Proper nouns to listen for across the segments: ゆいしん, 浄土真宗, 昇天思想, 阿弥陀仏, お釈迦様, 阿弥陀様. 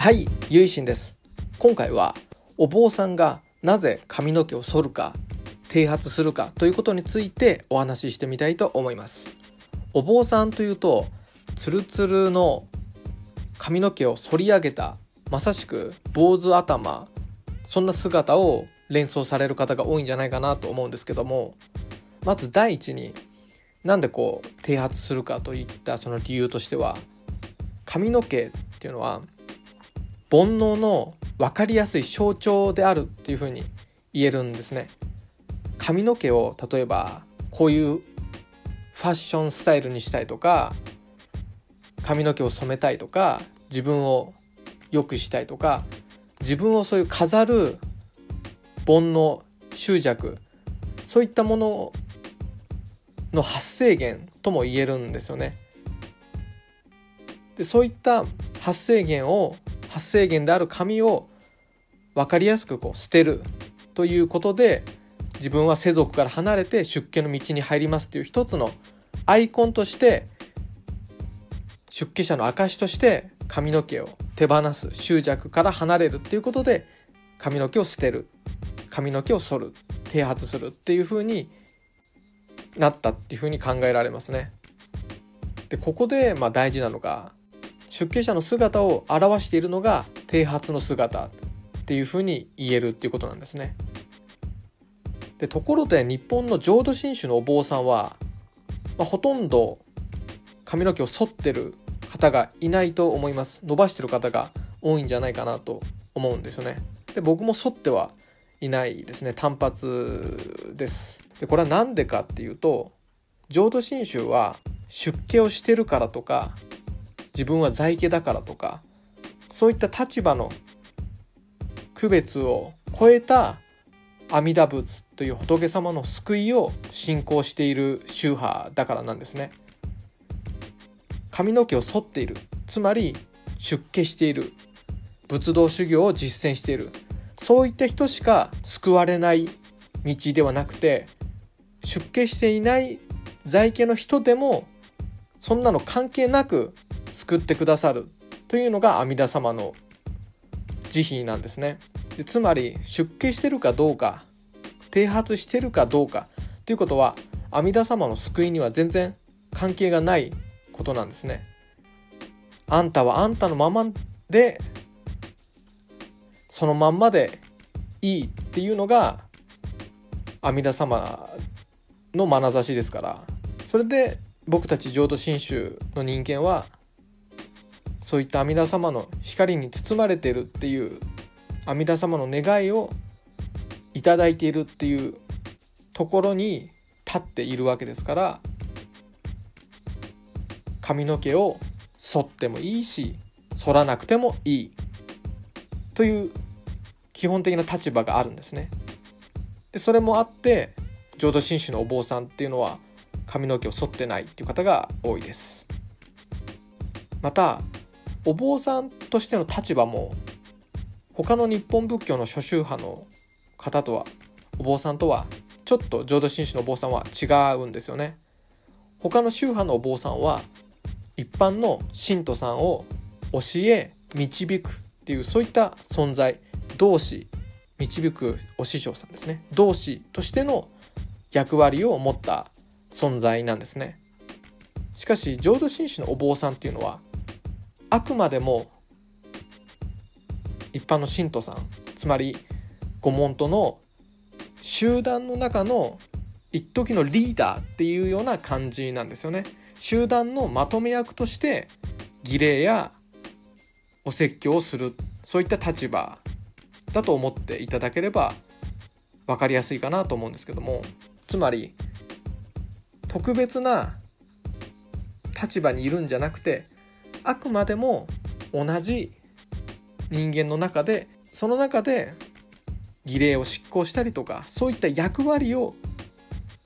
はい、ゆいしんです。今回はお坊さんがなぜ髪の毛を剃るか、剃髪するかということについてお話ししてみたいと思います。お坊さんというと、ツルツルの髪の毛を剃り上げた、まさしく坊主頭、そんな姿を連想される方が多いんじゃないかなと思うんですけども、まず第一に、なんで剃髪するかといったその理由としては、髪の毛っていうのは、煩悩の分かりやすい象徴であるっていうふうに言えるんですね。髪の毛を例えばこういうファッションスタイルにしたいとか、髪の毛を染めたいとか、自分を良くしたいとか、自分をそういう飾る煩悩、執着、そういったものの発生源とも言えるんですよね。で、そういった発生源である髪を分かりやすく捨てるということで、自分は世俗から離れて出家の道に入りますという一つのアイコンとして、出家者の証として髪の毛を手放す、執着から離れるということで、髪の毛を捨てる、髪の毛を剃る、剃髪するっていう風になったっていう風に考えられますね。で、ここで大事なのが、出家者の姿を表しているのが剃髪の姿っていうふうに言えるっていうことなんですね。で、ところで日本の浄土真宗のお坊さんは、ほとんど髪の毛を剃ってる方がいないと思います。伸ばしてる方が多いんじゃないかなと思うんですよね。で、僕も剃ってはいないですね。短髪です。で、これはなんでかっていうと、浄土真宗は出家をしてるからとか、自分は在家だからとか、そういった立場の区別を超えた阿弥陀仏という仏様の救いを信仰している宗派だからなんですね。髪の毛を剃っている、つまり出家している、仏道修行を実践している、そういった人しか救われない道ではなくて、出家していない在家の人でもそんなの関係なく救ってくださるというのが阿弥陀様の慈悲なんですね。で、つまり出家してるかどうか、剃髪してるかどうかということは、阿弥陀様の救いには全然関係がないことなんですね。あんたはあんたのままで、そのまんまでいいっていうのが阿弥陀様の眼差しですから、それで僕たち浄土真宗の人間は、そういった阿弥陀様の光に包まれているっていう、阿弥陀様の願いをいただいているっていうところに立っているわけですから、髪の毛を剃ってもいいし、剃らなくてもいいという基本的な立場があるんですね。で、それもあって浄土真宗のお坊さんっていうのは髪の毛を剃ってないっていう方が多いです。また、お坊さんとしての立場も、他の日本仏教の諸宗派の方とは、お坊さんとはちょっと浄土真宗のお坊さんは違うんですよね。他の宗派のお坊さんは一般の信徒さんを教え導くっていう、そういった存在、導師、導くお師匠さんですね、導師としての役割を持った存在なんですね。しかし浄土真宗のお坊さんっていうのは、あくまでも一般の信徒さん、つまりご門徒の集団の中の一時のリーダーっていうような感じなんですよね。集団のまとめ役として儀礼やお説教をする、そういった立場だと思っていただければ分かりやすいかなと思うんですけども、つまり特別な立場にいるんじゃなくて、あくまでも同じ人間の中で、その中で儀礼を執行したりとか、そういった役割を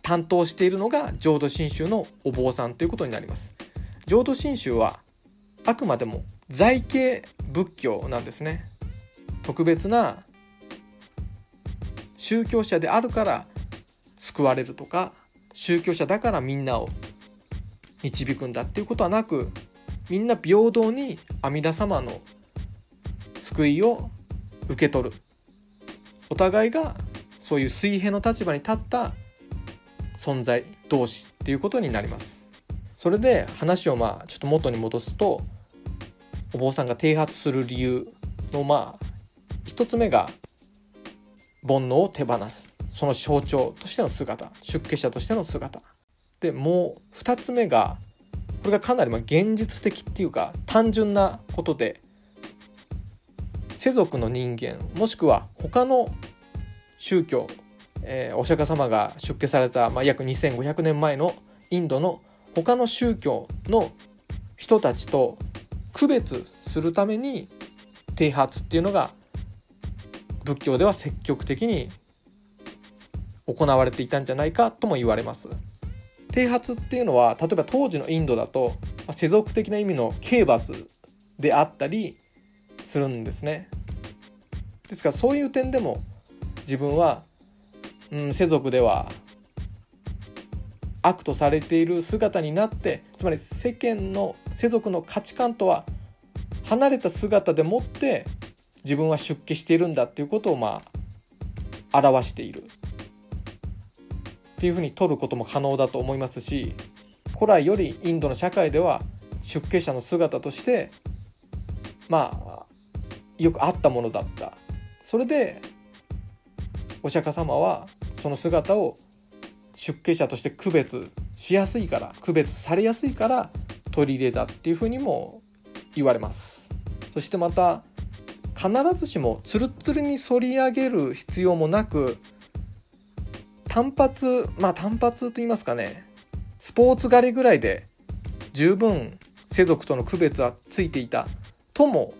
担当しているのが浄土真宗のお坊さんということになります。浄土真宗はあくまでも在家仏教なんですね。特別な宗教者であるから救われるとか、宗教者だからみんなを導くんだっていうことはなく、みんな平等に阿弥陀様の救いを受け取る。お互いがそういう水平の立場に立った存在同士っていうことになります。それで話をちょっと元に戻すと、お坊さんが剃髪する理由の一つ目が煩悩を手放す、その象徴としての姿、出家者としての姿で、もう二つ目が、これがかなり現実的っていうか単純なことで、世俗の人間もしくは他の宗教、お釈迦様が出家された、約2500年前のインドの他の宗教の人たちと区別するために剃髪っていうのが仏教では積極的に行われていたんじゃないかとも言われます。剃髪っていうのは、例えば当時のインドだと世俗的な意味の刑罰であったりするんですね。ですからそういう点でも自分は、世俗では悪とされている姿になって、つまり世間の世俗の価値観とは離れた姿でもって自分は出家しているんだっていうことを表しているっていうふうに取ることも可能だと思いますし、古来よりインドの社会では出家者の姿としてよくあったものだった。それでお釈迦様はその姿を出家者として区別しやすいから、区別されやすいから取り入れたっていうふうにも言われます。そしてまた、必ずしもツルツルに反り上げる必要もなく、単発と言いますかね、スポーツ狩りぐらいで十分世俗との区別はついていたとも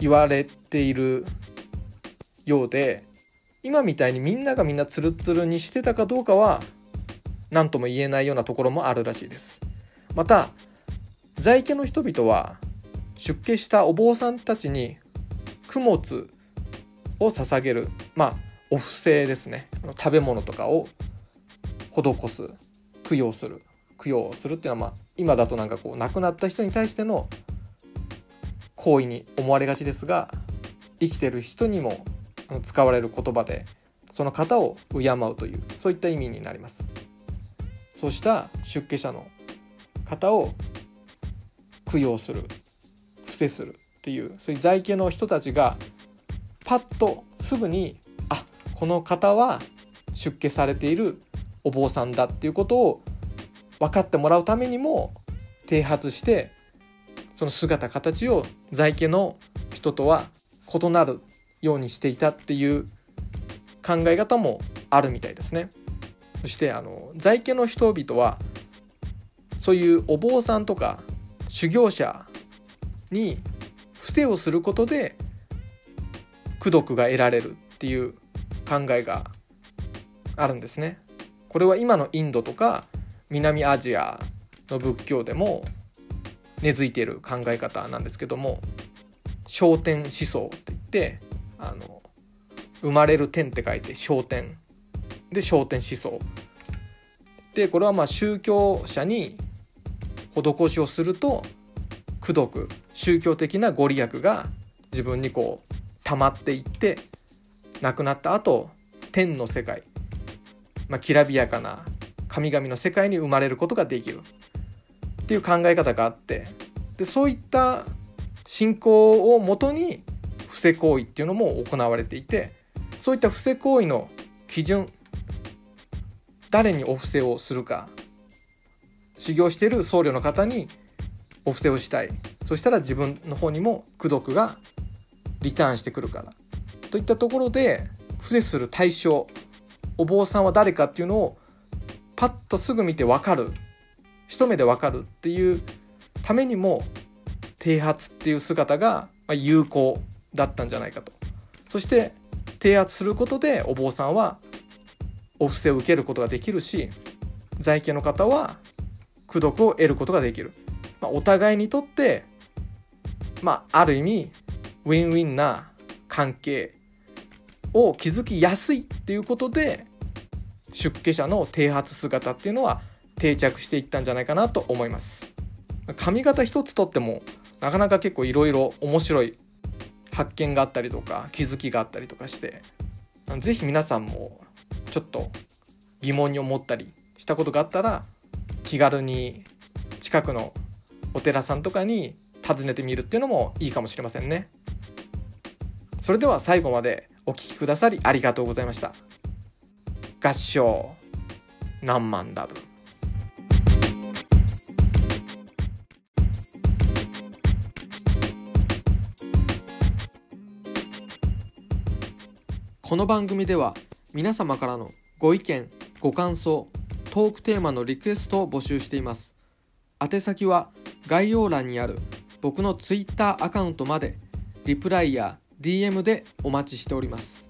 言われているようで、今みたいにみんながみんなツルツルにしてたかどうかは何とも言えないようなところもあるらしいです。また在家の人々は出家したお坊さんたちに供物を捧げる、お布施ですね、食べ物とかを施す、供養するっていうのは、今だと亡くなった人に対しての行為に思われがちですが、生きてる人にも使われる言葉で、その方を敬うという、そういった意味になります。そうした出家者の方を供養する、布施するっていう、そういう在家の人たちがパッとすぐに、この方は出家されているお坊さんだっていうことを分かってもらうためにも剃髪して、その姿形を在家の人とは異なるようにしていたっていう考え方もあるみたいですね。そして在家の人々はそういうお坊さんとか修行者に布施をすることで功徳が得られるっていう考えがあるんですね。これは今のインドとか南アジアの仏教でも根付いている考え方なんですけども、昇天思想っていって、生まれる天って書いて昇天で、昇天思想で、これは宗教者に施しをすると功徳、宗教的なご利益が自分に溜まっていって、亡くなった後天の世界、きらびやかな神々の世界に生まれることができるっていう考え方があって、でそういった信仰をもとに布施行為っていうのも行われていて、そういった布施行為の基準、誰にお布施をするか、修行している僧侶の方にお布施をしたい、そしたら自分の方にも功徳がリターンしてくるからといったところで、布施する対象、お坊さんは誰かっていうのをパッとすぐ見て分かる、一目で分かるっていうためにも剃髪っていう姿が有効だったんじゃないかと。そして剃髪することでお坊さんはお布施を受けることができるし、在家の方は功徳を得ることができる、お互いにとって、ある意味ウィンウィンな関係を築きやすいっていうことで、出家者の剃髪姿っていうのは定着していったんじゃないかなと思います。髪型一つとってもなかなか結構いろいろ面白い発見があったりとか気づきがあったりとかして、ぜひ皆さんもちょっと疑問に思ったりしたことがあったら気軽に近くのお寺さんとかに訪ねてみるっていうのもいいかもしれませんね。それでは最後までお聞きくださりありがとうございました。合唱何万ダブ。この番組では皆様からのご意見、ご感想、トークテーマのリクエストを募集しています。宛先は概要欄にある僕の Twitter アカウントまでリプライやDM でお待ちしております。